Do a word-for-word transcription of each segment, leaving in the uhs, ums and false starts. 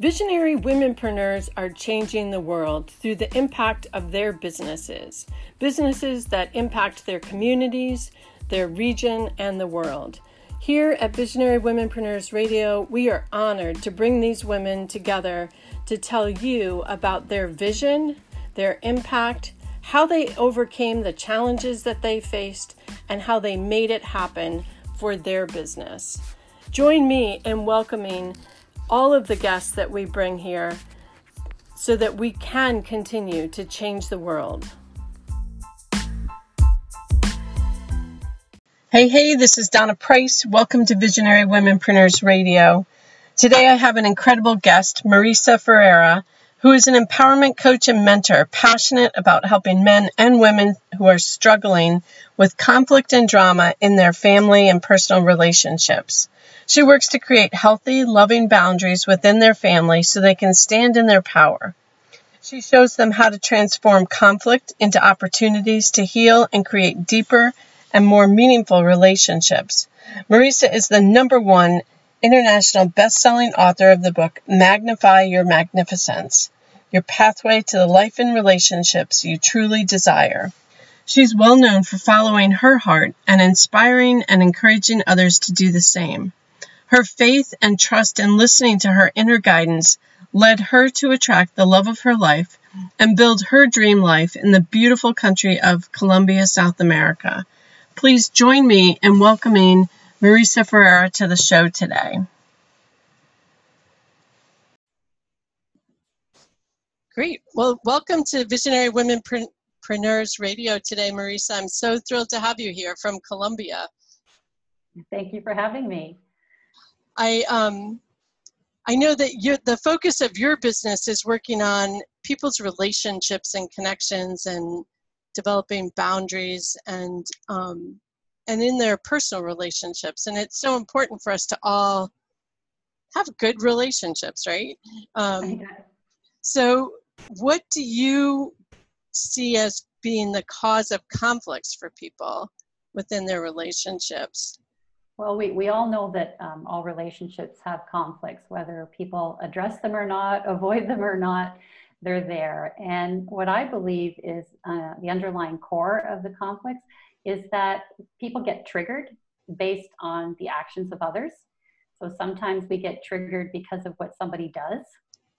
Visionary womenpreneurs are changing the world through the impact of their businesses, businesses that impact their communities, their region, and the world. Here at Visionary Womenpreneurs Radio, we are honored to bring these women together to tell you about their vision, their impact, how they overcame the challenges that they faced, and how they made it happen for their business. Join me in welcoming all of the guests that we bring here so that we can continue to change the world. Hey, hey, this is Donna Price. Welcome to Visionary Womenpreneurs Radio. Today I have an incredible guest, Marisa Ferreira, who is an empowerment coach and mentor, passionate about helping men and women who are struggling with conflict and drama in their family and personal relationships. She works to create healthy, loving boundaries within their family so they can stand in their power. She shows them how to transform conflict into opportunities to heal and create deeper and more meaningful relationships. Marisa is the number one international best-selling author of the book, Magnify Your Magnificence, Your Pathway to the Life and Relationships You Truly Desire. She's well known for following her heart and inspiring and encouraging others to do the same. Her faith and trust in listening to her inner guidance led her to attract the love of her life and build her dream life in the beautiful country of Colombia, South America. Please join me in welcoming Marisa Ferreira to the show today. Great. Well, welcome to Visionary Womenpreneurs Radio today, Marisa. I'm so thrilled to have you here from Colombia. Thank you for having me. I um, I know that you're, the focus of your business is working on people's relationships and connections and developing boundaries and um, and in their personal relationships. And it's so important for us to all have good relationships, right? Um, so what do you see as being the cause of conflicts for people within their relationships? Well, we, we all know that um, all relationships have conflicts, whether people address them or not, avoid them or not, they're there. And what I believe is uh, the underlying core of the conflicts is that people get triggered based on the actions of others. So sometimes we get triggered because of what somebody does.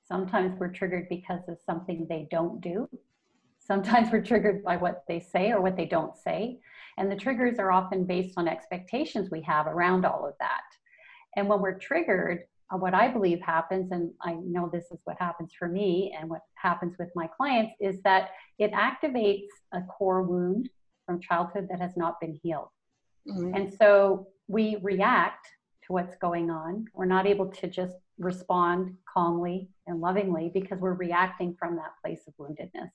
Sometimes we're triggered because of something they don't do. Sometimes we're triggered by what they say or what they don't say. And the triggers are often based on expectations we have around all of that. And when we're triggered, what I believe happens, and I know this is what happens for me and what happens with my clients, is that it activates a core wound from childhood that has not been healed. Mm-hmm. And so we react to what's going on. We're not able to just respond calmly and lovingly because we're reacting from that place of woundedness.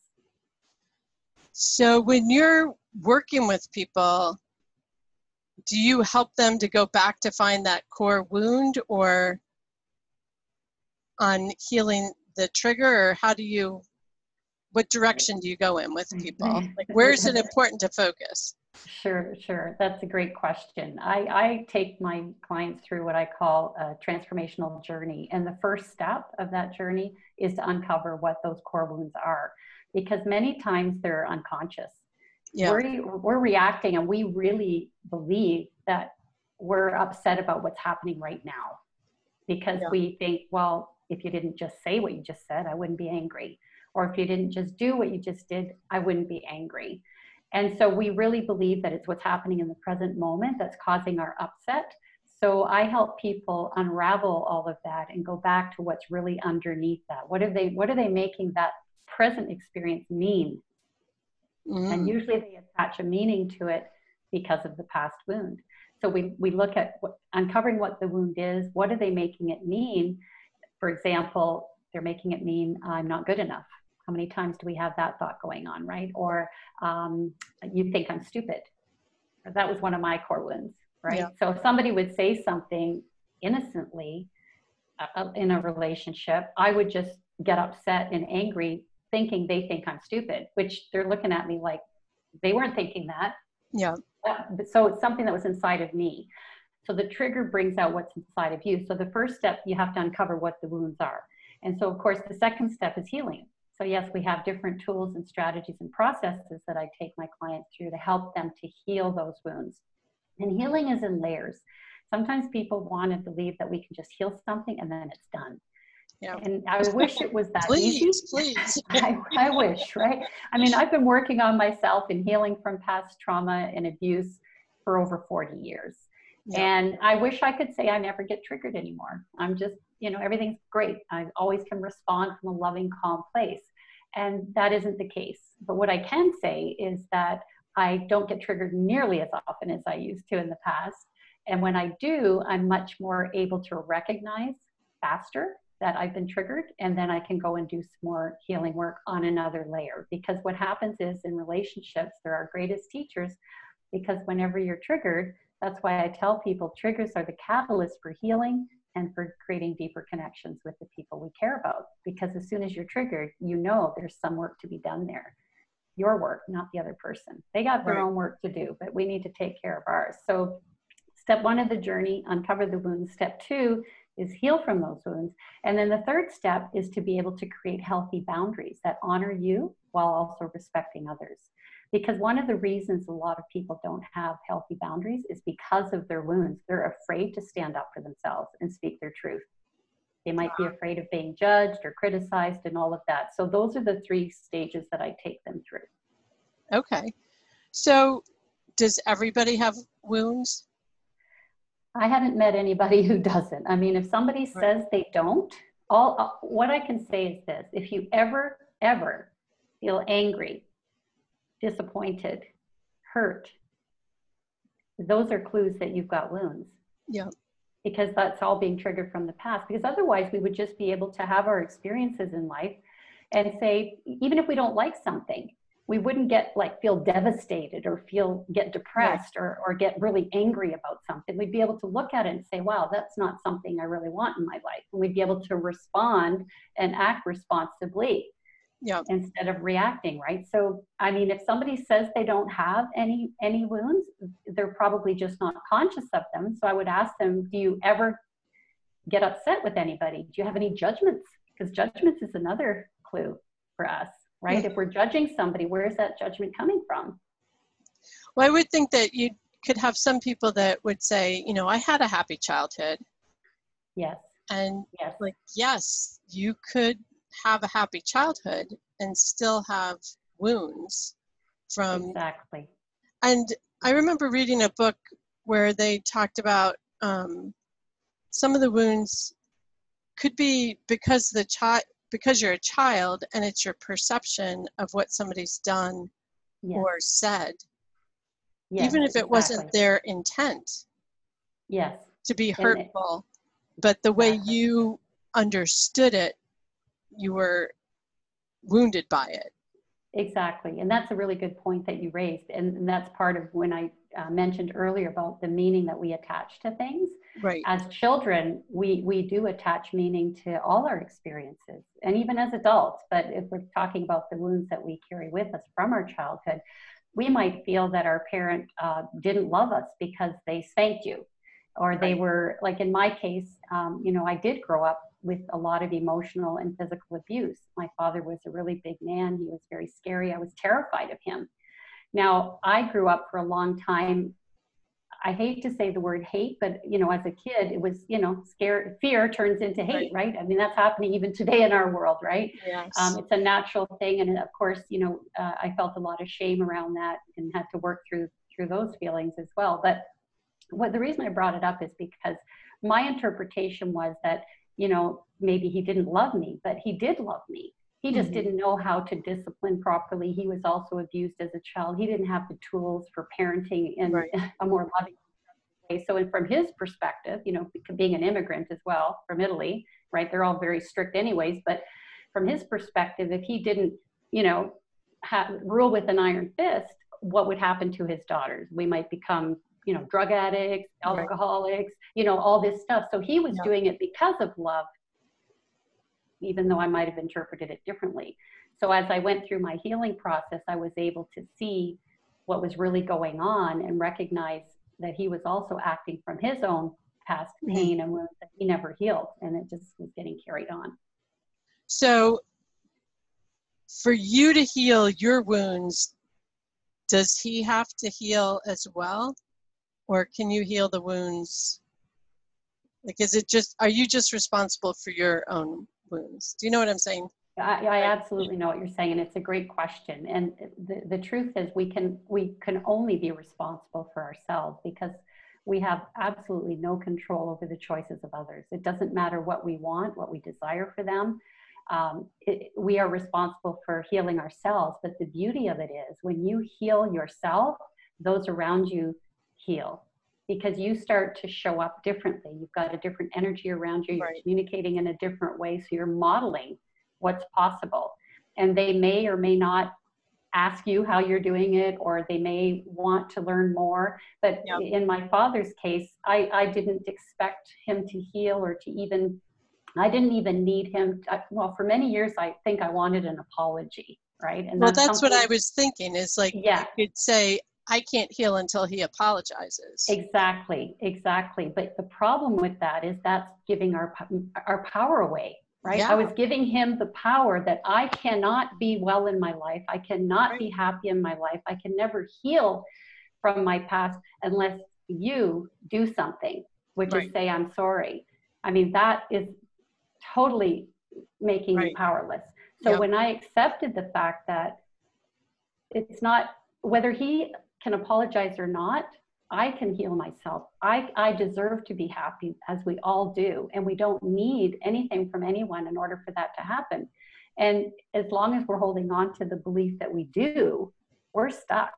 So when you're working with people, do you help them to go back to find that core wound or on healing the trigger? Or how do you, what direction do you go in with people? Like, where is it important to focus? Sure, sure. That's a great question. I, I take my clients through what I call a transformational journey. And the first step of that journey is to uncover what those core wounds are, because many times they're unconscious. Yeah. We're, we're reacting and we really believe that we're upset about what's happening right now because yeah. we think, well, if you didn't just say what you just said, I wouldn't be angry. Or if you didn't just do what you just did, I wouldn't be angry. And so we really believe that it's what's happening in the present moment that's causing our upset. So I help people unravel all of that and go back to what's really underneath that. What are they, what are they making that present experience mean? Mm. And usually they attach a meaning to it because of the past wound. So we, we look at what, uncovering what the wound is. What are they making it mean? For example, they're making it mean I'm not good enough. How many times do we have that thought going on, right? Or um, you think I'm stupid. That was one of my core wounds, right? Yeah. So if somebody would say something innocently uh, in a relationship, I would just get upset and angry thinking they think I'm stupid, which they're looking at me like they weren't thinking that. Yeah. So it's something that was inside of me. So the trigger brings out what's inside of you. So the first step, you have to uncover what the wounds are. And so, of course, the second step is healing. So yes, we have different tools and strategies and processes that I take my clients through to help them to heal those wounds. And healing is in layers. Sometimes people want to believe that we can just heal something and then it's done. Yeah. And I wish it was that please, easy. Please. I, I wish, right? I mean, I've been working on myself and healing from past trauma and abuse for over forty years. Yeah. And I wish I could say I never get triggered anymore. I'm just, you know, everything's great. I always can respond from a loving, calm place. And that isn't the case. But what I can say is that I don't get triggered nearly as often as I used to in the past. And when I do, I'm much more able to recognize faster that I've been triggered, and then I can go and do some more healing work on another layer. Because what happens is, in relationships, they're our greatest teachers, because whenever you're triggered, that's why I tell people triggers are the catalyst for healing and for creating deeper connections with the people we care about. Because as soon as you're triggered, you know there's some work to be done there. Your work, not the other person. They got their right. own work to do, but we need to take care of ours. So step one of the journey, uncover the wounds. Step two is heal from those wounds. And then the third step is to be able to create healthy boundaries that honor you while also respecting others. Because one of the reasons a lot of people don't have healthy boundaries is because of their wounds. They're afraid to stand up for themselves and speak their truth. They might be afraid of being judged or criticized and all of that. So those are the three stages that I take them through. Okay. So does everybody have wounds? I haven't met anybody who doesn't. I mean, if somebody says they don't, all uh, what I can say is this: if you ever, ever feel angry, disappointed, hurt, those are clues that you've got wounds. Yeah. Because that's all being triggered from the past. Because otherwise we would just be able to have our experiences in life and say, even if we don't like something, we wouldn't get like feel devastated or feel get depressed yeah. or, or get really angry about something. We'd be able to look at it and say, wow, that's not something I really want in my life. And we'd be able to respond and act responsibly yeah. instead of reacting, right? So, I mean, if somebody says they don't have any, any wounds, they're probably just not conscious of them. So I would ask them, do you ever get upset with anybody? Do you have any judgments? Because judgments is another clue for us. Right? If we're judging somebody, where is that judgment coming from? Well, I would think that you could have some people that would say, you know, I had a happy childhood. Yes. And yes. like, yes, you could have a happy childhood and still have wounds from. Exactly. And I remember reading a book where they talked about um, some of the wounds could be because the child, because you're a child and it's your perception of what somebody's done yes. or said, yes, even if it exactly. wasn't their intent yes. to be hurtful, but the way exactly. you understood it, you were wounded by it. Exactly. And that's a really good point that you raised. And, and that's part of when I uh, mentioned earlier about the meaning that we attach to things. Right. As children, we, we do attach meaning to all our experiences and even as adults. But if we're talking about the wounds that we carry with us from our childhood, we might feel that our parent uh, didn't love us because they spanked you or they were like, in my case, um, you know, I did grow up with a lot of emotional and physical abuse. My father was a really big man. He was very scary. I was terrified of him. Now, I grew up for a long time. I hate to say the word hate, but, you know, as a kid, it was, you know, scare, fear turns into hate, right? right? I mean, that's happening even today in our world, right? Yes. Um, it's a natural thing. And of course, you know, uh, I felt a lot of shame around that and had to work through, through those feelings as well. But what the reason I brought it up is because my interpretation was that, you know, maybe he didn't love me, but he did love me. He just mm-hmm. didn't know how to discipline properly. He was also abused as a child. He didn't have the tools for parenting in right. a more loving way. So, and from his perspective, you know, being an immigrant as well from Italy, right? They're all very strict anyways, but from his perspective, if he didn't, you know, ha- rule with an iron fist, what would happen to his daughters? We might become, you know, drug addicts, alcoholics, you know, all this stuff. So he was yeah. doing it because of love, even though I might have interpreted it differently. So as I went through my healing process, I was able to see what was really going on and recognize that he was also acting from his own past pain and wounds that he never healed. And it just was getting carried on. So for you to heal your wounds, does he have to heal as well? Or can you heal the wounds? Like, is it just, are you just responsible for your own wounds? Do you know what I'm saying? I, I absolutely know what you're saying, and it's a great question. And the, the truth is, we can we can only be responsible for ourselves, because we have absolutely no control over the choices of others. It doesn't matter what we want, what we desire for them. Um, it, we are responsible for healing ourselves. But the beauty of it is, when you heal yourself, those around you heal, because you start to show up differently. You've got a different energy around you. You're right. Communicating in a different way, so you're modeling what's possible. And they may or may not ask you how you're doing it, or they may want to learn more. But yep. in my father's case, I, I didn't expect him to heal, or to even, I didn't even need him. To, well, for many years, I think I wanted an apology, right? And well, that's, that's what I was thinking, is like, yeah. you could say, I can't heal until he apologizes. Exactly, exactly. But the problem with that is that's giving our, our power away. Right? Yeah. I was giving him the power that I cannot be well in my life. I cannot right. be happy in my life. I can never heal from my past unless you do something, which right. is say, I'm sorry. I mean, that is totally making right. me powerless. So yep. when I accepted the fact that it's not, whether he can apologize or not, I can heal myself. I, I deserve to be happy, as we all do. And we don't need anything from anyone in order for that to happen. And as long as we're holding on to the belief that we do, we're stuck.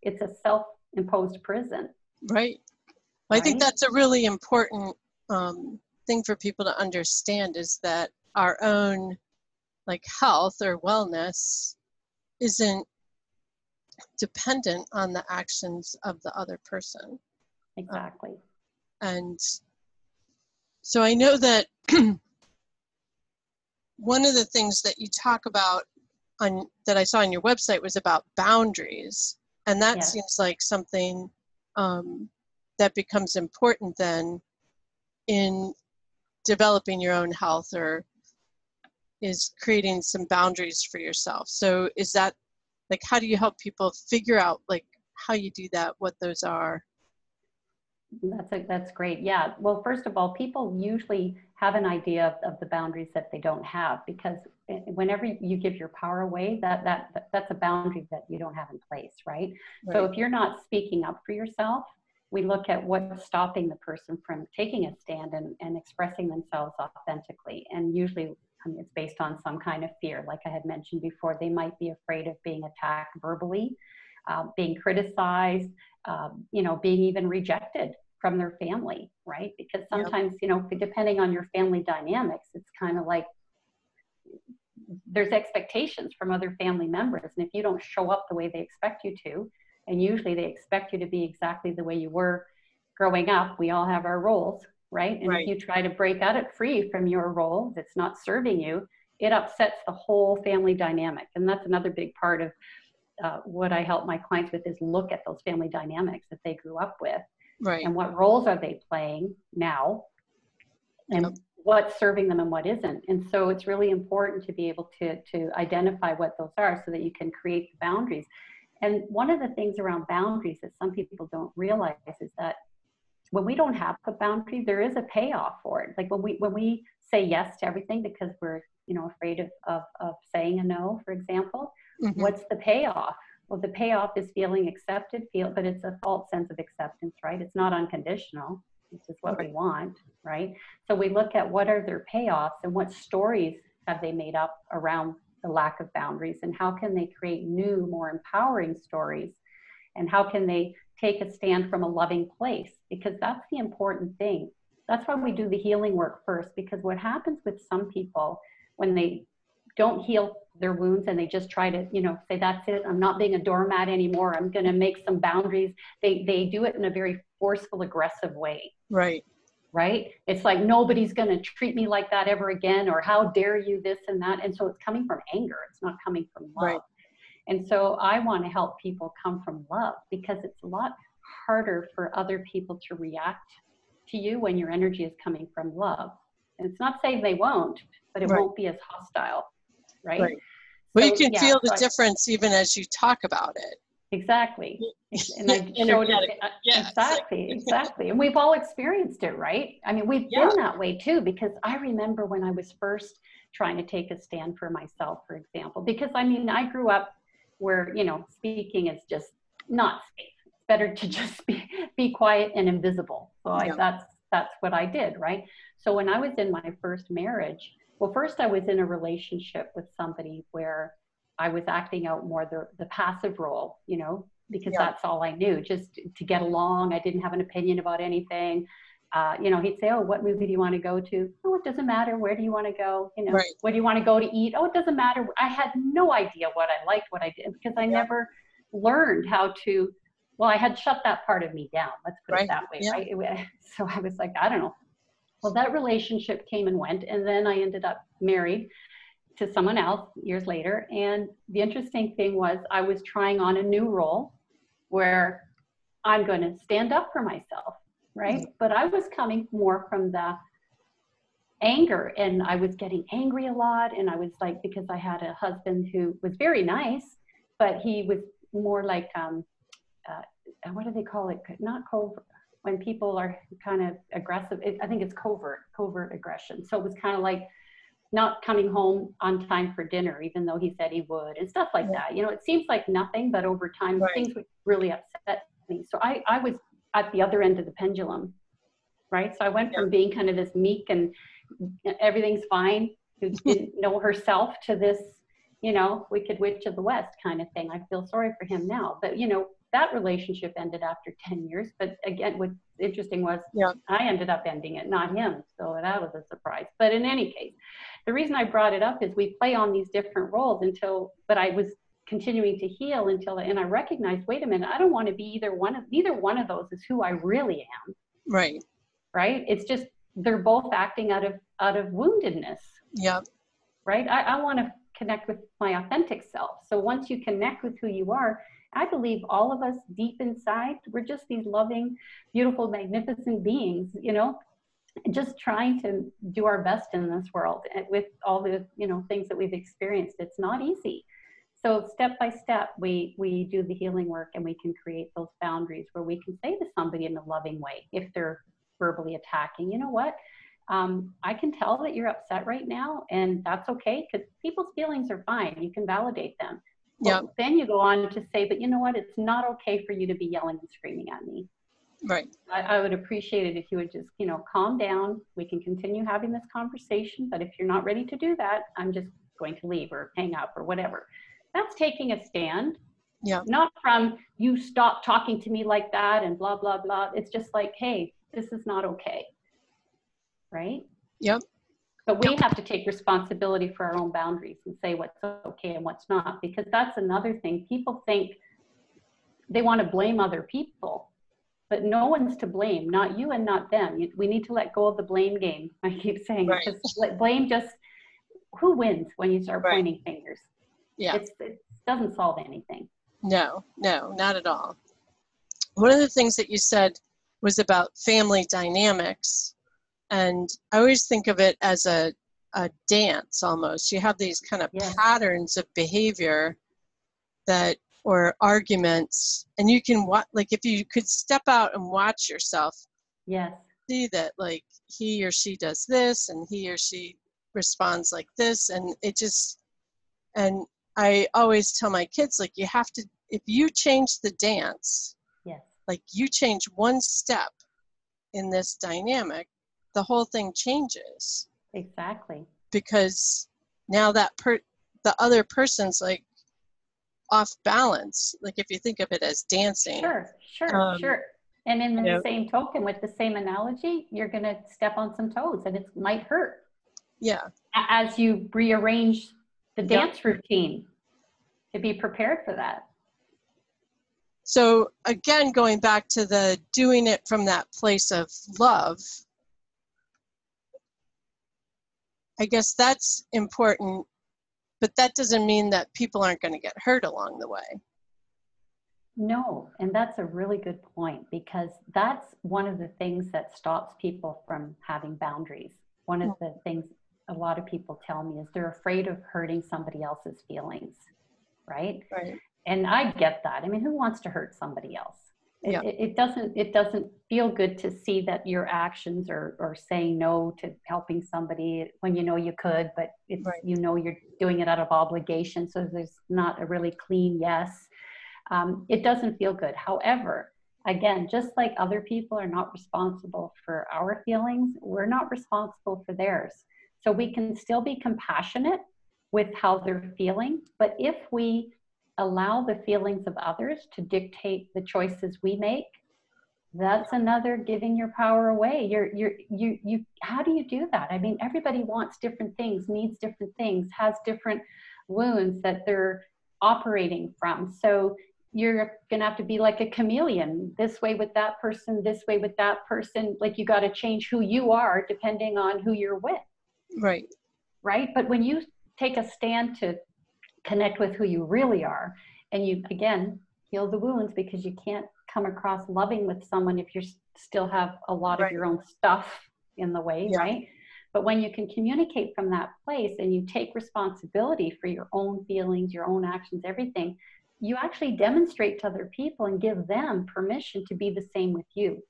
It's a self-imposed prison. Right. Well, I right? think that's a really important um, thing for people to understand, is that our own like health or wellness isn't dependent on the actions of the other person. Exactly. Um, and so I know that one of the things that you talk about on that I saw on your website was about boundaries, and that yes. seems like something um, that becomes important then in developing your own health, or is creating some boundaries for yourself. So is that like, how do you help people figure out like how you do that, what those are? That's a, that's great. Yeah. Well, first of all, people usually have an idea of, of the boundaries that they don't have, because whenever you give your power away, that, that, that's a boundary that you don't have in place. Right? Right. So if you're not speaking up for yourself, we look at what's stopping the person from taking a stand and, and expressing themselves authentically. And usually, I mean, it's based on some kind of fear. Like I had mentioned before, they might be afraid of being attacked verbally, uh, being criticized, um, you know, being even rejected from their family, right? Because sometimes, yep. you know, depending on your family dynamics, it's kind of like there's expectations from other family members. And if you don't show up the way they expect you to, and usually they expect you to be exactly the way you were growing up, we all have our roles. Right? And right. if you try to break out it free from your role that's not serving you, it upsets the whole family dynamic. And that's another big part of uh, what I help my clients with, is look at those family dynamics that they grew up with. Right. And what roles are they playing now? And yep. what's serving them and what isn't. And so it's really important to be able to, to identify what those are, so that you can create the boundaries. And one of the things around boundaries that some people don't realize is that when we don't have the boundary, there is a payoff for it. Like when we when we say yes to everything because we're, you know, afraid of, of, of saying a no, for example, mm-hmm. what's the payoff? Well, the payoff is feeling accepted, feel, but it's a false sense of acceptance, right? It's not unconditional. It's just what right. we want, right? So we look at what are their payoffs, and what stories have they made up around the lack of boundaries, and how can they create new, more empowering stories, and how can they take a stand from a loving place, because that's the important thing. That's why we do the healing work first, because what happens with some people when they don't heal their wounds and they just try to, you know, say, that's it, I'm not being a doormat anymore, I'm going to make some boundaries. They, they do it in a very forceful, aggressive way. Right. Right. It's like, nobody's going to treat me like that ever again, or how dare you, this and that. And so it's coming from anger. It's not coming from love. Right. And so I want to help people come from love, because it's a lot harder for other people to react to you when your energy is coming from love. It's not saying they won't, but it right. won't be as hostile, right? Right. Well, so, you can yeah, feel the so difference I, even as you talk about it. Exactly. And I showed it. Yeah, exactly, like, exactly. And we've all experienced it, right? I mean, we've yeah. been that way too, because I remember when I was first trying to take a stand for myself, for example, because I mean, I grew up where, you know, speaking is just not safe. It's better to just be, be quiet and invisible. So yeah. I, that's, that's what I did, right? So when I was in my first marriage, well, first I was in a relationship with somebody where I was acting out more the, the passive role, you know, because yeah. that's all I knew, just to get along. I didn't have an opinion about anything. Uh, you know, he'd say, oh, what movie do you want to go to? Oh, it doesn't matter. Where do you want to go? You know, right. what do you want to go to eat? Oh, it doesn't matter. I had no idea what I liked, what I did, because I yeah. never learned how to, well, I had shut that part of me down. Let's put right. it that way. Yeah. Right? It, so I was like, I don't know. Well, that relationship came and went. And then I ended up married to someone else years later. And the interesting thing was I was trying on a new role where I'm going to stand up for myself, right? Mm-hmm. But I was coming more from the anger, and I was getting angry a lot. And I was like, because I had a husband who was very nice, but he was more like, um, uh, what do they call it? Not covert. When people are kind of aggressive, it, I think it's covert, covert aggression. So it was kind of like not coming home on time for dinner, even though he said he would, and stuff like yeah. that. You know, it seems like nothing, but over time, right. things would really upset me. So I, I was at the other end of the pendulum, right? So I went yeah. from being kind of this meek and everything's fine, who didn't know herself, to this, you know, Wicked Witch of the West kind of thing. I feel sorry for him now, but you know, that relationship ended after ten years. But again, what's interesting was yeah. I ended up ending it, not him. So that was a surprise. But in any case, the reason I brought it up is we play on these different roles until, but I was continuing to heal until, and I recognized, wait a minute, I don't want to be either one of, neither one of those is who I really am. Right. Right. It's just, they're both acting out of, out of woundedness. Yeah. Right. I, I want to connect with my authentic self. So once you connect with who you are, I believe all of us deep inside, we're just these loving, beautiful, magnificent beings, you know, just trying to do our best in this world with all the, you know, things that we've experienced. It's not easy. So step by step, we, we do the healing work, and we can create those boundaries where we can say to somebody in a loving way, if they're verbally attacking, you know what, um, I can tell that you're upset right now, and that's okay, because people's feelings are fine. You can validate them. Well, yep. Then you go on to say, but you know what? It's not okay for you to be yelling and screaming at me. Right. I, I would appreciate it if you would just, you know, calm down. We can continue having this conversation, but if you're not ready to do that, I'm just going to leave or hang up or whatever. That's taking a stand. Yeah. Not from you stop talking to me like that and blah, blah, blah. It's just like, hey, this is not okay. Right? Yep. But we have to take responsibility for our own boundaries and say what's okay and what's not, because that's another thing. People think they want to blame other people, but no one's to blame, not you and not them. We need to let go of the blame game. I keep saying right. just let, blame just who wins when you start right. pointing fingers. Yeah, it's, it doesn't solve anything. No, no, not at all. One of the things that you said was about family dynamics. And I always think of it as a, a dance almost. You have these kind of yeah. patterns of behavior that, or arguments, and you can watch, like if you could step out and watch yourself, yes. see that like he or she does this and he or she responds like this. And it just, and I always tell my kids, like you have to, if you change the dance, yes. like you change one step in this dynamic, the whole thing changes. Exactly. Because now that per the other person's like off balance. Like if you think of it as dancing. Sure, sure, um, sure. And in the you know, same token, with the same analogy, you're going to step on some toes, and it might hurt. Yeah. As you rearrange the dance yep. routine to be prepared for that. So again, going back to the doing it from that place of love, I guess that's important, but that doesn't mean that people aren't going to get hurt along the way. No, and that's a really good point, because that's one of the things that stops people from having boundaries. One of the things a lot of people tell me is they're afraid of hurting somebody else's feelings, right? Right. And I get that. I mean, who wants to hurt somebody else? It, yeah. it doesn't, it doesn't feel good to see that your actions are, are saying no to helping somebody when you know you could, but it's, right. you know, you're doing it out of obligation. So there's not a really clean yes. Um, it doesn't feel good. However, again, just like other people are not responsible for our feelings, we're not responsible for theirs. So we can still be compassionate with how they're feeling. But if we allow the feelings of others to dictate the choices we make, that's another giving your power away. You're, you're, you, you, how do you do that? I mean, everybody wants different things, needs different things, has different wounds that they're operating from. So you're going to have to be like a chameleon, this way with that person, this way with that person. Like, you got to change who you are depending on who you're with. Right. Right. But when you take a stand to connect with who you really are, and you, again, heal the wounds, because you can't come across loving with someone if you still have a lot right. of your own stuff in the way. Yeah. Right. But when you can communicate from that place and you take responsibility for your own feelings, your own actions, everything, you actually demonstrate to other people and give them permission to be the same with you.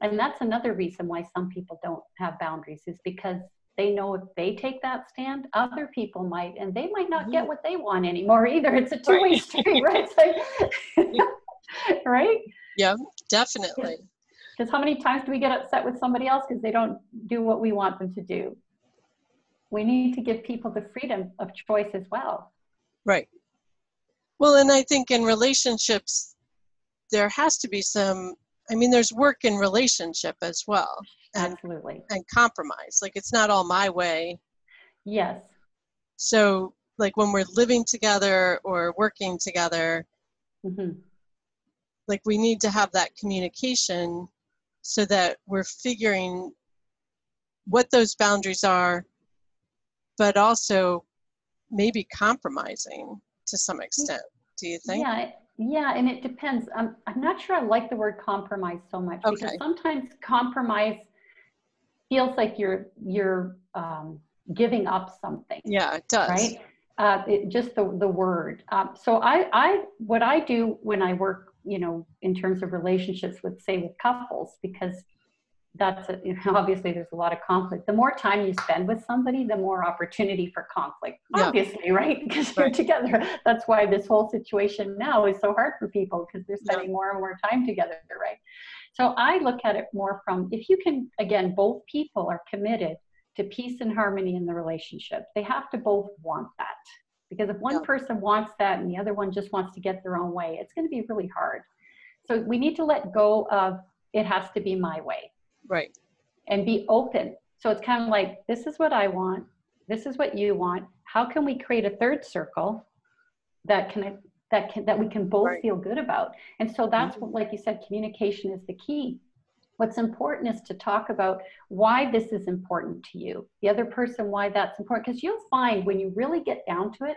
And that's another reason why some people don't have boundaries, is because they know if they take that stand, other people might, and they might not get what they want anymore either. It's a two-way street, right? So, right? Yeah, definitely. Because how many times do we get upset with somebody else because they don't do what we want them to do? We need to give people the freedom of choice as well. Right. Well, and I think in relationships, there has to be some, I mean, there's work in relationship as well. And, absolutely. And compromise. Like, it's not all my way. Yes. So, like, when we're living together or working together, mm-hmm. like, we need to have that communication so that we're figuring what those boundaries are, but also maybe compromising to some extent. Do you think? Yeah. Yeah, and it depends. Um, I'm not sure I like the word compromise so much, okay. because sometimes compromise feels like you're you're um, giving up something. Yeah, it does. Right? Uh, it, just the the word. Um, so I I what I do when I work, you know, in terms of relationships with, say, with couples, because that's a, you know, obviously there's a lot of conflict. The more time you spend with somebody, the more opportunity for conflict, yeah. obviously, right? Because you're right. together. That's why this whole situation now is so hard for people, because they're spending yeah. more and more time together, right? So I look at it more from, if you can, again, both people are committed to peace and harmony in the relationship. They have to both want that, because if one yeah. person wants that and the other one just wants to get their own way, it's going to be really hard. So we need to let go of, it has to be my way. Right. And be open. So it's kind of like, this is what I want. This is what you want. How can we create a third circle that can, that can, that we can both right. feel good about? And so that's mm-hmm. what, like you said, communication is the key. What's important is to talk about why this is important to you, the other person, why that's important. Because you'll find, when you really get down to it,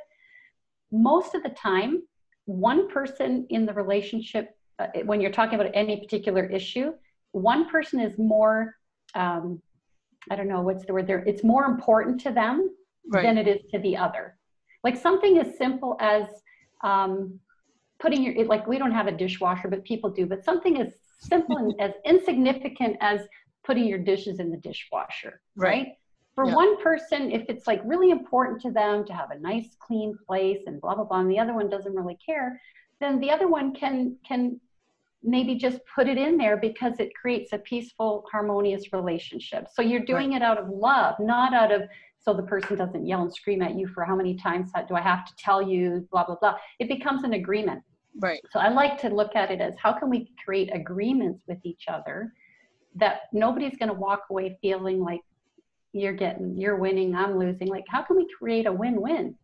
most of the time, one person in the relationship, uh, when you're talking about any particular issue, one person is more, um, I don't know, what's the word there? It's more important to them right. than it is to the other. Like, something as simple as um, putting your, it, like, we don't have a dishwasher, but people do, but something as simple and as insignificant as putting your dishes in the dishwasher, right? right? For yeah. one person, if it's like really important to them to have a nice clean place and blah, blah, blah, and the other one doesn't really care, then the other one can, can, maybe just put it in there, because it creates a peaceful, harmonious relationship. So you're doing right. it out of love, not out of, so the person doesn't yell and scream at you for how many times do I have to tell you, blah, blah, blah. It becomes an agreement. Right. So I like to look at it as, how can we create agreements with each other that nobody's going to walk away feeling like you're getting, you're winning, I'm losing. Like, how can we create a win-win?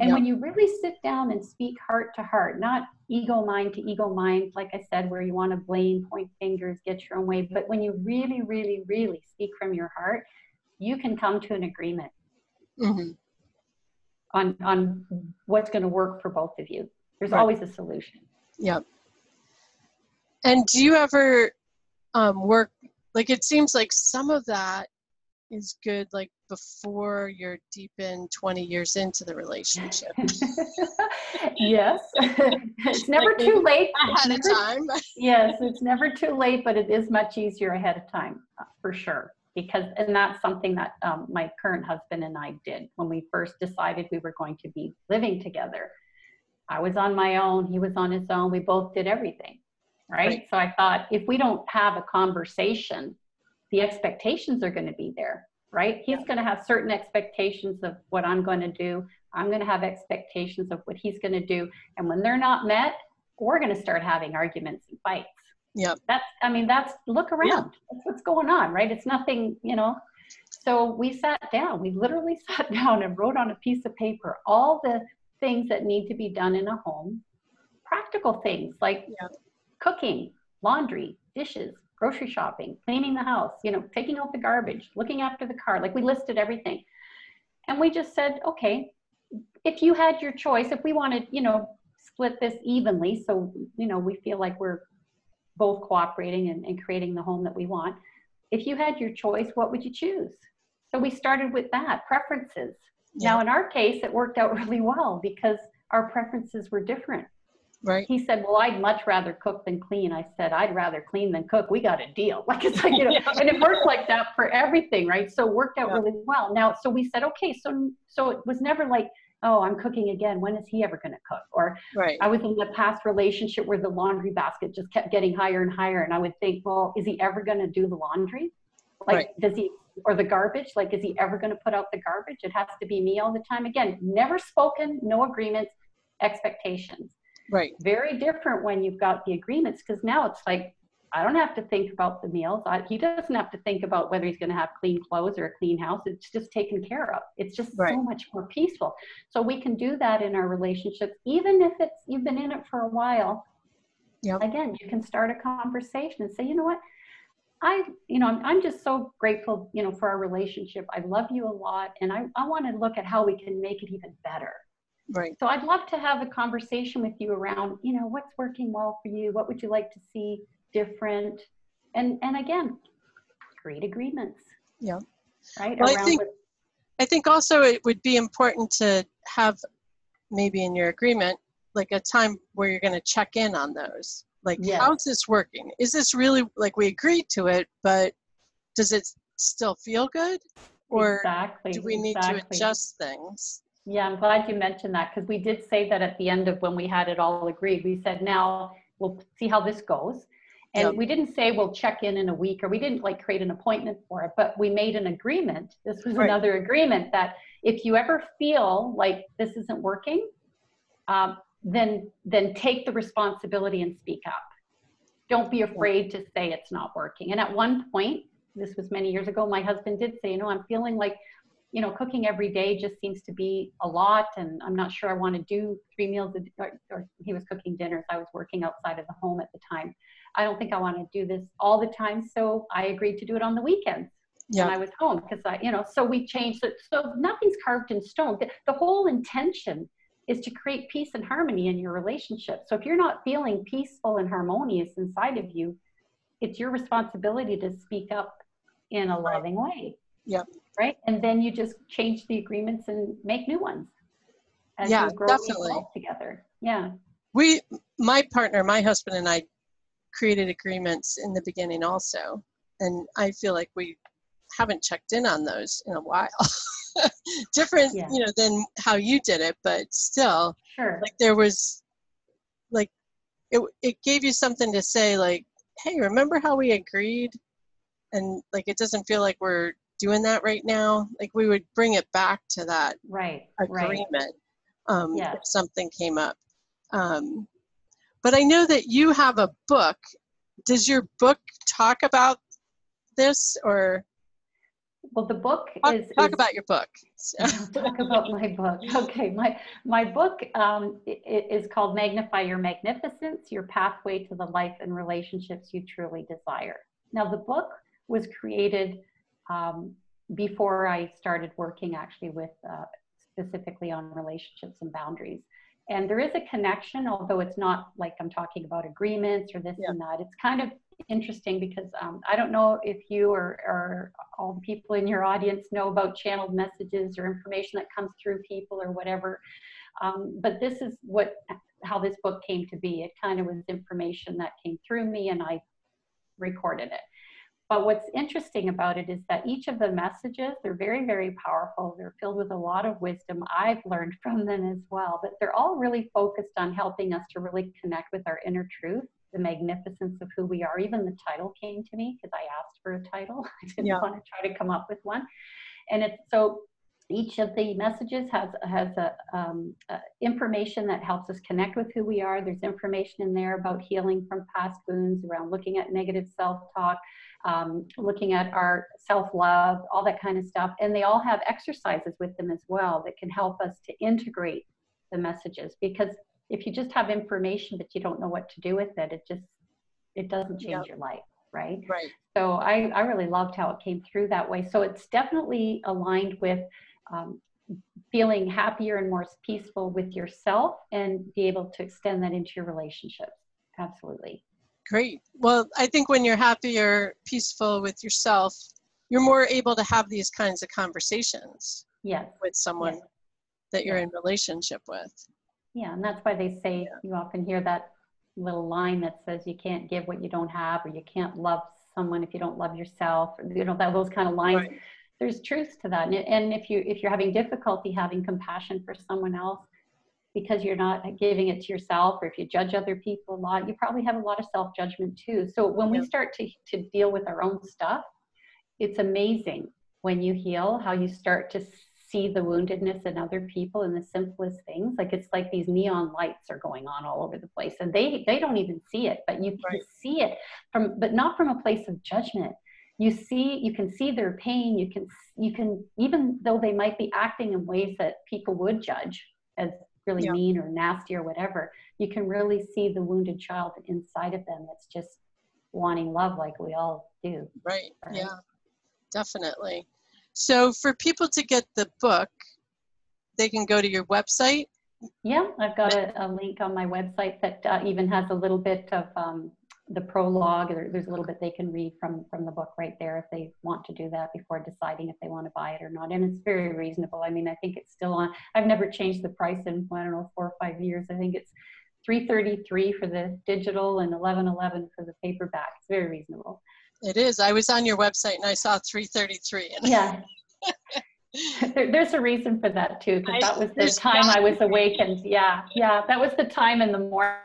And yep. when you really sit down and speak heart to heart, not ego mind to ego mind, like I said, where you want to blame, point fingers, get your own way. But when you really, really, really speak from your heart, you can come to an agreement mm-hmm. on, on what's going to work for both of you. There's right. always a solution. Yep. And do you ever um, work, like, it seems like some of that is good, like before you're deep in twenty years into the relationship. Yes. It's never like too late. Ahead of time. Yes, it's never too late, but it is much easier ahead of time, for sure. Because, and that's something that um, my current husband and I did when we first decided we were going to be living together. I was on my own, he was on his own, we both did everything, right? right. So I thought, if we don't have a conversation, the expectations are going to be there, right? He's going to have certain expectations of what I'm going to do. I'm going to have expectations of what he's going to do. And when they're not met, we're going to start having arguments and fights. Yeah. That's, I mean, that's, look around. Yeah. That's what's going on, right? It's nothing, you know. So we sat down, we literally sat down and wrote on a piece of paper all the things that need to be done in a home, practical things like yeah. cooking, laundry, dishes, grocery shopping, cleaning the house, you know, taking out the garbage, looking after the car, like we listed everything. And we just said, okay, if you had your choice, if we wanted, you know, split this evenly, so, you know, we feel like we're both cooperating and, and creating the home that we want. If you had your choice, what would you choose? So we started with that, preferences. Yeah. Now, in our case, it worked out really well because our preferences were different. Right. He said, well, I'd much rather cook than clean. I said, I'd rather clean than cook. We got a deal. Like it's like, you know, yeah. and it worked like that for everything, right? So it worked out yeah. really well. Now, so we said, okay, so so it was never like, oh, I'm cooking again. When is he ever going to cook? Or right. I was in the past relationship where the laundry basket just kept getting higher and higher. And I would think, well, is he ever going to do the laundry? Like, right. does he, or the garbage? Like, is he ever going to put out the garbage? It has to be me all the time. Again, never spoken, no agreements, expectations. Right. Very different when you've got the agreements, because now it's like, I don't have to think about the meals. I, he doesn't have to think about whether he's going to have clean clothes or a clean house. It's just taken care of. It's just right. so much more peaceful. So we can do that in our relationships, even if it's, you've been in it for a while. Yep. Again, you can start a conversation and say, you know what, I, you know, I'm, I'm just so grateful, you know, for our relationship. I love you a lot. And I, I want to look at how we can make it even better. Right. So I'd love to have a conversation with you around, you know, what's working well for you? What would you like to see different? And, and again, create agreements. Yeah. Right. Well, around I think, with- I think also it would be important to have maybe in your agreement, like a time where you're going to check in on those. Like, yes. how's this working? Is this really, like, we agreed to it, but does it still feel good? Or exactly. do we need exactly. to adjust things? Yeah, I'm glad you mentioned that, because we did say that at the end of when we had it all agreed, we said, now we'll see how this goes. And yep. we didn't say we'll check in in a week, or we didn't like create an appointment for it, but we made an agreement. This was right. another agreement that if you ever feel like this isn't working, um, then then take the responsibility and speak up. Don't be afraid to say it's not working. And at one point, this was many years ago, my husband did say, you know, I'm feeling like, you know, cooking every day just seems to be a lot. And I'm not sure I want to do three meals, a, or, or he was cooking dinners. I was working outside of the home at the time. I don't think I want to do this all the time. So I agreed to do it on the weekends yeah. when I was home, because I, you know, so we changed it. So nothing's carved in stone. The, the whole intention is to create peace and harmony in your relationship. So if you're not feeling peaceful and harmonious inside of you, it's your responsibility to speak up in a loving way. Yep. Right. And then you just change the agreements and make new ones as yeah, you grow together. Yeah. We, my partner, my husband and I created agreements in the beginning also. And I feel like we haven't checked in on those in a while. Different, yeah. you know, than how you did it, but still sure. like there was like, it it gave you something to say like, hey, remember how we agreed? And like, it doesn't feel like we're doing that right now. Like we would bring it back to that right agreement right. Um, yes. if something came up. Um, but I know that you have a book. Does your book talk about this or? Well, the book talk, is... Talk is, about your book. So. Talk about my book. Okay. My my book um, is called Magnify Your Magnificence, Your Pathway to the Life and Relationships You Truly Desire. Now, the book was created um, before I started working actually with uh, specifically on relationships and boundaries. And there is a connection, although it's not like I'm talking about agreements or this yeah. and that. It's kind of interesting because um, I don't know if you or, or all the people in your audience know about channeled messages or information that comes through people or whatever. Um, but this is what how this book came to be. It kind of was information that came through me and I recorded it. But what's interesting about it is that each of the messages, they're very, very powerful. They're filled with a lot of wisdom. I've learned from them as well, but they're all really focused on helping us to really connect with our inner truth, the magnificence of who we are. Even the title came to me because I asked for a title. I didn't yeah. want to try to come up with one. And it's so each of the messages has, has a, um, uh, information that helps us connect with who we are. There's information in there about healing from past wounds, around looking at negative self-talk, um, looking at our self-love, all that kind of stuff. And they all have exercises with them as well that can help us to integrate the messages. Because if you just have information but you don't know what to do with it, it just, it doesn't change yep. your life. Right. Right. So I, I really loved how it came through that way. So it's definitely aligned with Um, feeling happier and more peaceful with yourself and be able to extend that into your relationships. Absolutely. Great. Well, I think when you're happier, peaceful with yourself, you're more able to have these kinds of conversations yes. with someone yes. that you're yes. in relationship with. Yeah. And that's why they say, yeah. you often hear that little line that says you can't give what you don't have, or you can't love someone if you don't love yourself, or, you know, that those kind of lines. Right. There's truth to that. And, and if you, if you're having difficulty having compassion for someone else because you're not giving it to yourself, or if you judge other people a lot, you probably have a lot of self-judgment too. So when we start to, to deal with our own stuff, it's amazing when you heal how you start to see the woundedness in other people in the simplest things. Like it's like these neon lights are going on all over the place and they, they don't even see it, but you can right. see it from, but not from a place of judgment. You see, you can see their pain. You can, you can, even though they might be acting in ways that people would judge as really yeah. mean or nasty or whatever, you can really see the wounded child inside of them that's just wanting love like we all do. Right. right? Yeah, definitely. So for people to get the book, they can go to your website. Yeah, I've got a, a link on my website that uh, even has a little bit of, um, the prologue. There's a little bit they can read from from the book right there if they want to do that before deciding if they want to buy it or not. And it's very reasonable. I mean, I think it's still on. I've never changed the price in, I don't know, four or five years. I think it's three thirty-three for the digital and eleven eleven for the paperback. It's very reasonable. It is. I was on your website and I saw three thirty-three. And yeah. There, there's a reason for that too, because that was the time I was awakened. Yeah. Yeah. That was the time in the morning.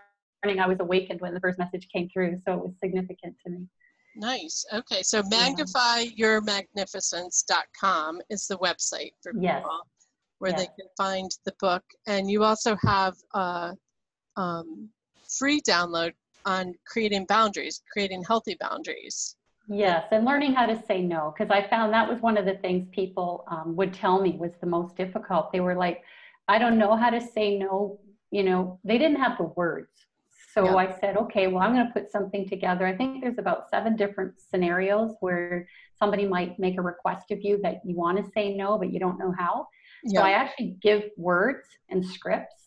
I was awakened when the first message came through, so it was significant to me. Nice. Okay, so magnify your magnificence dot com is the website for people yes. where yes. they can find the book, and you also have a um, free download on creating boundaries, creating healthy boundaries. Yes, and learning how to say no, because I found that was one of the things people um, would tell me was the most difficult. They were like, I don't know how to say no. You know, they didn't have the words. So yeah. I said, okay, well, I'm going to put something together. I think there's about seven different scenarios where somebody might make a request of you that you want to say no, but you don't know how. Yeah. So I actually give words and scripts.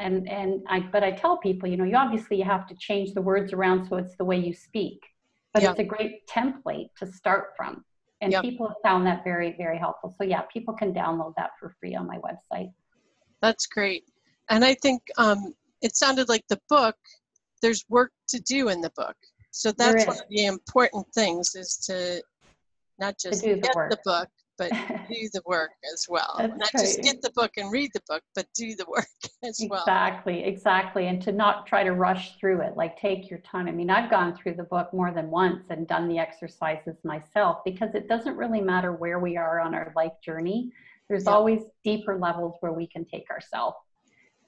And, and I, but I tell people, you know, you obviously have to change the words around so it's the way you speak. But yeah. it's a great template to start from. And yeah. people have found that very, very helpful. So yeah, people can download that for free on my website. That's great. And I think, um, it sounded like the book, there's work to do in the book. So that's one of the important things is to not just get the book, but do the work as well. Not just get the book and read the book, but do the work as well. Exactly, exactly. And to not try to rush through it, like take your time. I mean, I've gone through the book more than once and done the exercises myself, because it doesn't really matter where we are on our life journey. There's always deeper levels where we can take ourselves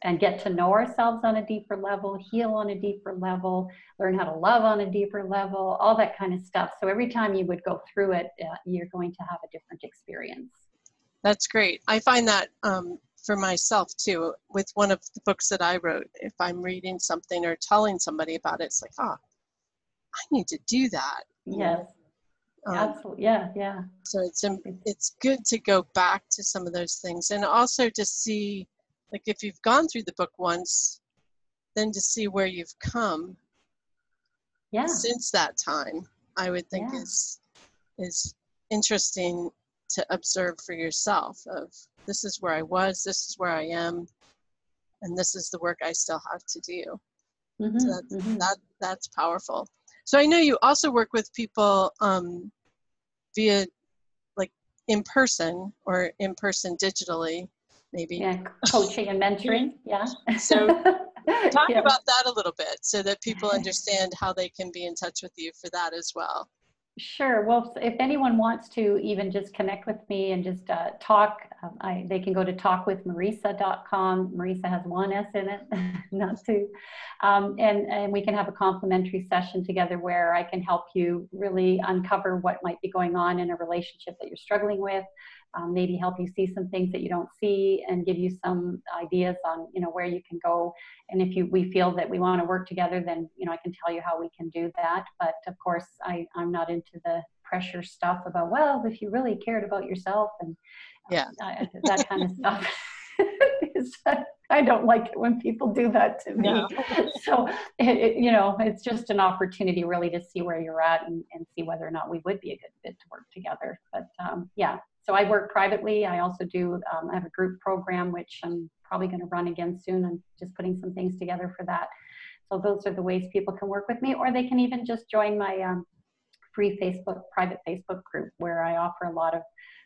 and get to know ourselves on a deeper level, heal on a deeper level, learn how to love on a deeper level, all that kind of stuff. So every time you would go through it, uh, you're going to have a different experience. That's great. I find that um, for myself too, with one of the books that I wrote, if I'm reading something or telling somebody about it, it's like, oh, I need to do that. Yes, um, absolutely. Yeah, yeah. So it's, it's good to go back to some of those things, and also to see, like if you've gone through the book once, then to see where you've come yeah. since that time, I would think yeah. is is interesting to observe for yourself of this is where I was, this is where I am, and this is the work I still have to do. Mm-hmm, so that's, mm-hmm. that, that's powerful. So I know you also work with people um, via like in person or in person digitally, maybe. Yeah, coaching and mentoring, yeah. So talk yeah. about that a little bit so that people understand how they can be in touch with you for that as well. Sure. Well, if anyone wants to even just connect with me and just uh, talk, um, I, they can go to talk with marisa dot com. Marisa has one S in it, not two. Um, and, and we can have a complimentary session together where I can help you really uncover what might be going on in a relationship that you're struggling with, um, maybe help you see some things that you don't see and give you some ideas on, you know, where you can go. And if you, we feel that we want to work together, then, you know, I can tell you how we can do that. But of course, I, I'm not into the pressure stuff about, well, if you really cared about yourself and yeah. uh, I, that kind of stuff. I don't like it when people do that to me. No. So, it, it, you know, it's just an opportunity really to see where you're at and, and see whether or not we would be a good fit to work together. But um, yeah, so I work privately. I also do, um, I have a group program, which I'm probably going to run again soon. I'm just putting some things together for that. So those are the ways people can work with me, or they can even just join my um, free Facebook, private Facebook group where I offer a lot of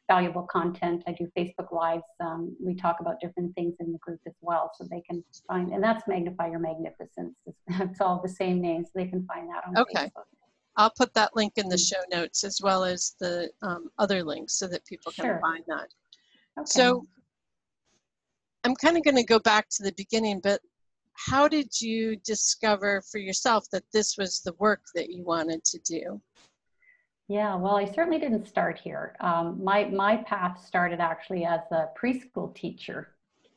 valuable content. I do Facebook Lives. Um, we talk about different things in the group as well, so they can find, and that's Magnify Your Magnificence. It's all the same name, so they can find that on okay. Facebook. I'll put that link in the show notes as well as the um, other links so that people can sure. find that. Okay. So I'm kind of going to go back to the beginning, but how did you discover for yourself that this was the work that you wanted to do? Yeah, well, I certainly didn't start here. Um, my, my path started actually as a preschool teacher.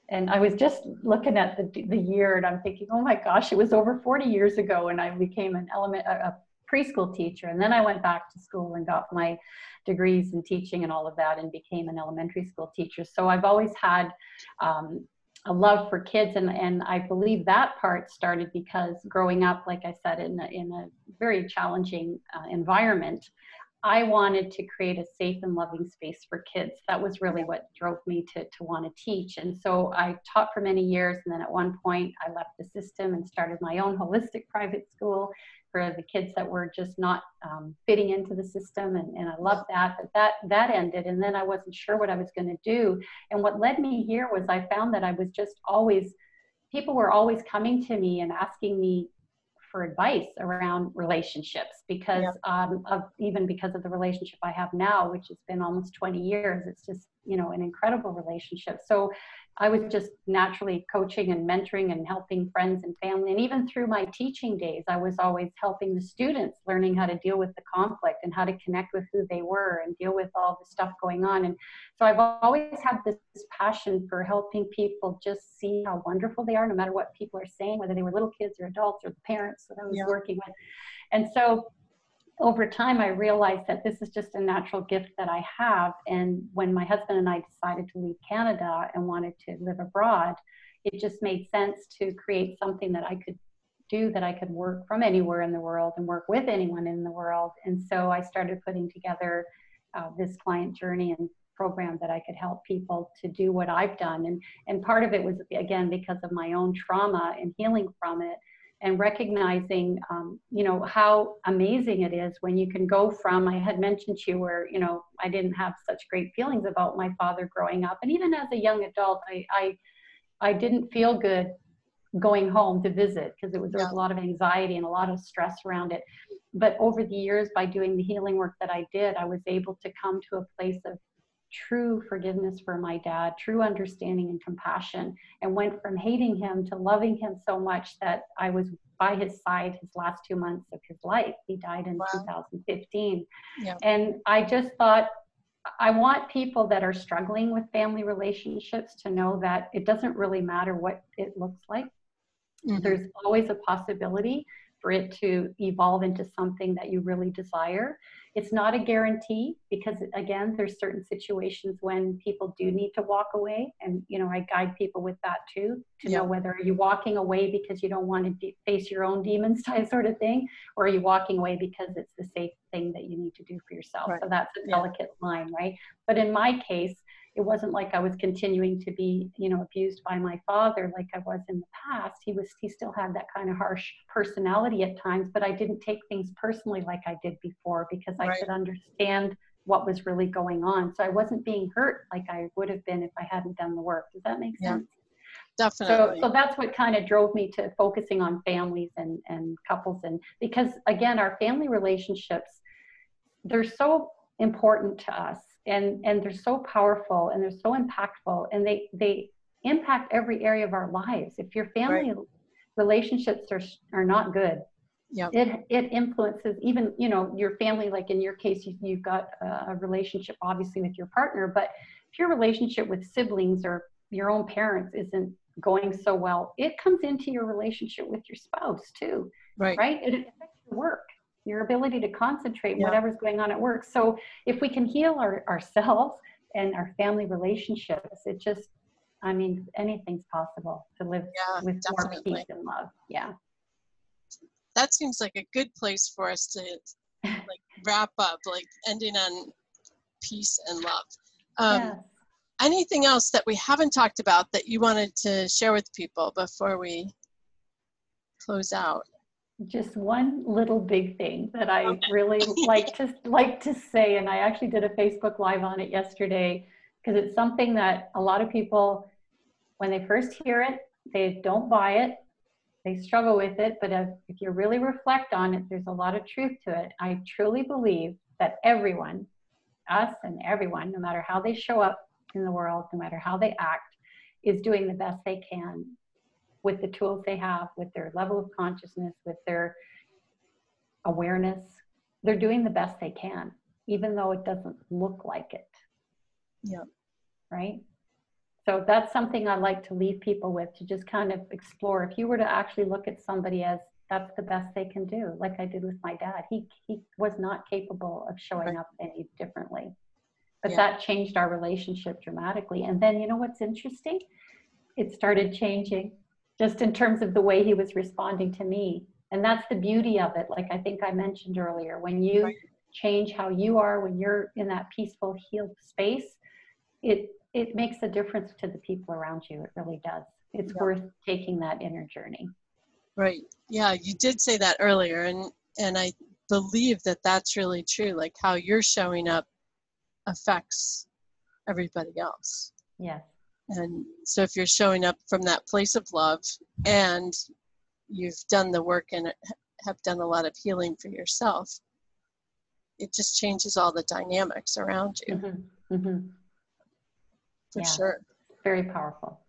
And I was just looking at the, the year and I'm thinking, oh my gosh, it was over forty years ago when I became an element, a preschool teacher. And then I went back to school and got my degrees in teaching and all of that and became an elementary school teacher. So I've always had um, a love for kids. And, and I believe that part started because growing up, like I said, in a, in a very challenging uh, environment, I wanted to create a safe and loving space for kids. That was really what drove me to, to want to teach. And so I taught for many years. And then at one point I left the system and started my own holistic private school for the kids that were just not um, fitting into the system. And, and I loved that, but that, that ended. And then I wasn't sure what I was going to do. And what led me here was I found that I was just always, people were always coming to me and asking me for advice around relationships because yeah. um, of even because of the relationship I have now, which has been almost twenty years. It's just, you know, an incredible relationship. So I was just naturally coaching and mentoring and helping friends and family. And even through my teaching days, I was always helping the students learning how to deal with the conflict and how to connect with who they were and deal with all the stuff going on. And so I've always had this passion for helping people just see how wonderful they are, no matter what people are saying, whether they were little kids or adults or the parents that I was yeah. working with. And so over time, I realized that this is just a natural gift that I have. And when my husband and I decided to leave Canada and wanted to live abroad, it just made sense to create something that I could do, that I could work from anywhere in the world and work with anyone in the world. And so I started putting together uh, this client journey and program that I could help people to do what I've done. And, and part of it was, again, because of my own trauma and healing from it. And recognizing, um, you know, how amazing it is when you can go from, I had mentioned to you where, you know, I didn't have such great feelings about my father growing up. And even as a young adult, I I, I didn't feel good going home to visit because it was, there was a lot of anxiety and a lot of stress around it. But over the years, by doing the healing work that I did, I was able to come to a place of true forgiveness for my dad, true understanding and compassion, and went from hating him to loving him so much that I was by his side his last two months of his life. He died in wow. two thousand fifteen. Yeah. And I just thought, I want people that are struggling with family relationships to know that it doesn't really matter what it looks like. Mm-hmm. There's always a possibility for it to evolve into something that you really desire. It's not a guarantee, because again, there's certain situations when people do need to walk away. And, you know, I guide people with that too, to yeah. know whether are you walking away because you don't want to de- face your own demons type sort of thing, or are you walking away because it's the safe thing that you need to do for yourself. Right. So that's a delicate yeah. line, right? But in my case, it wasn't like I was continuing to be, you know, abused by my father like I was in the past. He was, he still had that kind of harsh personality at times, but I didn't take things personally like I did before, because I right. could understand what was really going on. So I wasn't being hurt like I would have been if I hadn't done the work. Does that make sense? Yeah. Definitely. So, so that's what kind of drove me to focusing on families and, and couples. And because again, our family relationships, they're so important to us. And, and they're so powerful, and they're so impactful, and they, they impact every area of our lives. If your family right. relationships are, are not good, yep. it, it influences even, you know, your family, like in your case, you, you've got a relationship obviously with your partner, but if your relationship with siblings or your own parents isn't going so well, it comes into your relationship with your spouse too, right? right? It affects your work, your ability to concentrate, yeah. whatever's going on at work. So if we can heal our, ourselves and our family relationships, it just, I mean, anything's possible to live yeah, with definitely. more peace and love. Yeah. That seems like a good place for us to like wrap up, like ending on peace and love. Um, yeah. Anything else that we haven't talked about that you wanted to share with people before we close out? Just one little big thing that I okay. really like to like to say, and I actually did a Facebook Live on it yesterday, because it's something that a lot of people, when they first hear it, they don't buy it, they struggle with it, but if, if you really reflect on it, there's a lot of truth to it. I truly believe that everyone, us and everyone, no matter how they show up in the world, no matter how they act, is doing the best they can with the tools they have, with their level of consciousness, with their awareness. They're doing the best they can, even though it doesn't look like it. Yeah. Right? So that's something I like to leave people with, to just kind of explore. If you were to actually look at somebody as that's the best they can do, like I did with my dad, he he was not capable of showing up any differently. But yeah. that changed our relationship dramatically. And then, you know what's interesting? It started changing, just in terms of the way he was responding to me. And that's the beauty of it. Like I think I mentioned earlier, when you right. change how you are, when you're in that peaceful, healed space, it it makes a difference to the people around you. It really does. It's yeah. worth taking that inner journey. Right. Yeah, you did say that earlier. And, and I believe that that's really true. Like how you're showing up affects everybody else. Yes. Yeah. And so if you're showing up from that place of love and you've done the work and have done a lot of healing for yourself, it just changes all the dynamics around you. Mm-hmm. Mm-hmm. For yeah. sure. Very powerful.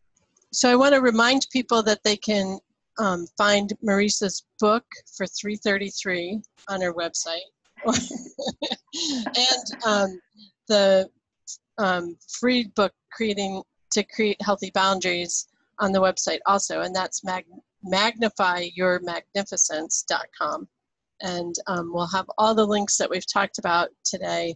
So I want to remind people that they can um, find Marisa's book for three thirty-three on her website. And um, the um, free book, Creating... to create healthy boundaries, on the website also, and that's mag- magnify your magnificence dot com, and um, we'll have all the links that we've talked about today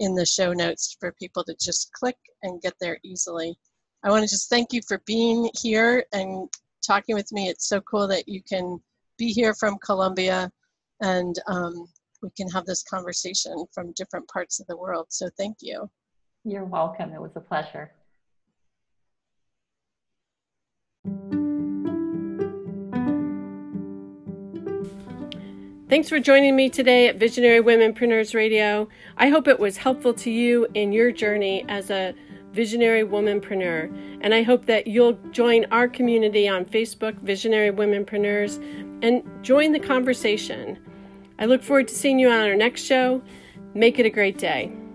in the show notes for people to just click and get there easily. I want to just thank you for being here and talking with me. It's so cool that you can be here from Colombia, and um, we can have this conversation from different parts of the world, so thank you. You're welcome. It was a pleasure. Thanks for joining me today at Visionary Womenpreneurs Radio. I hope it was helpful to you in your journey as a visionary womanpreneur. And I hope that you'll join our community on Facebook, Visionary Womenpreneurs, and join the conversation. I look forward to seeing you on our next show. Make it a great day.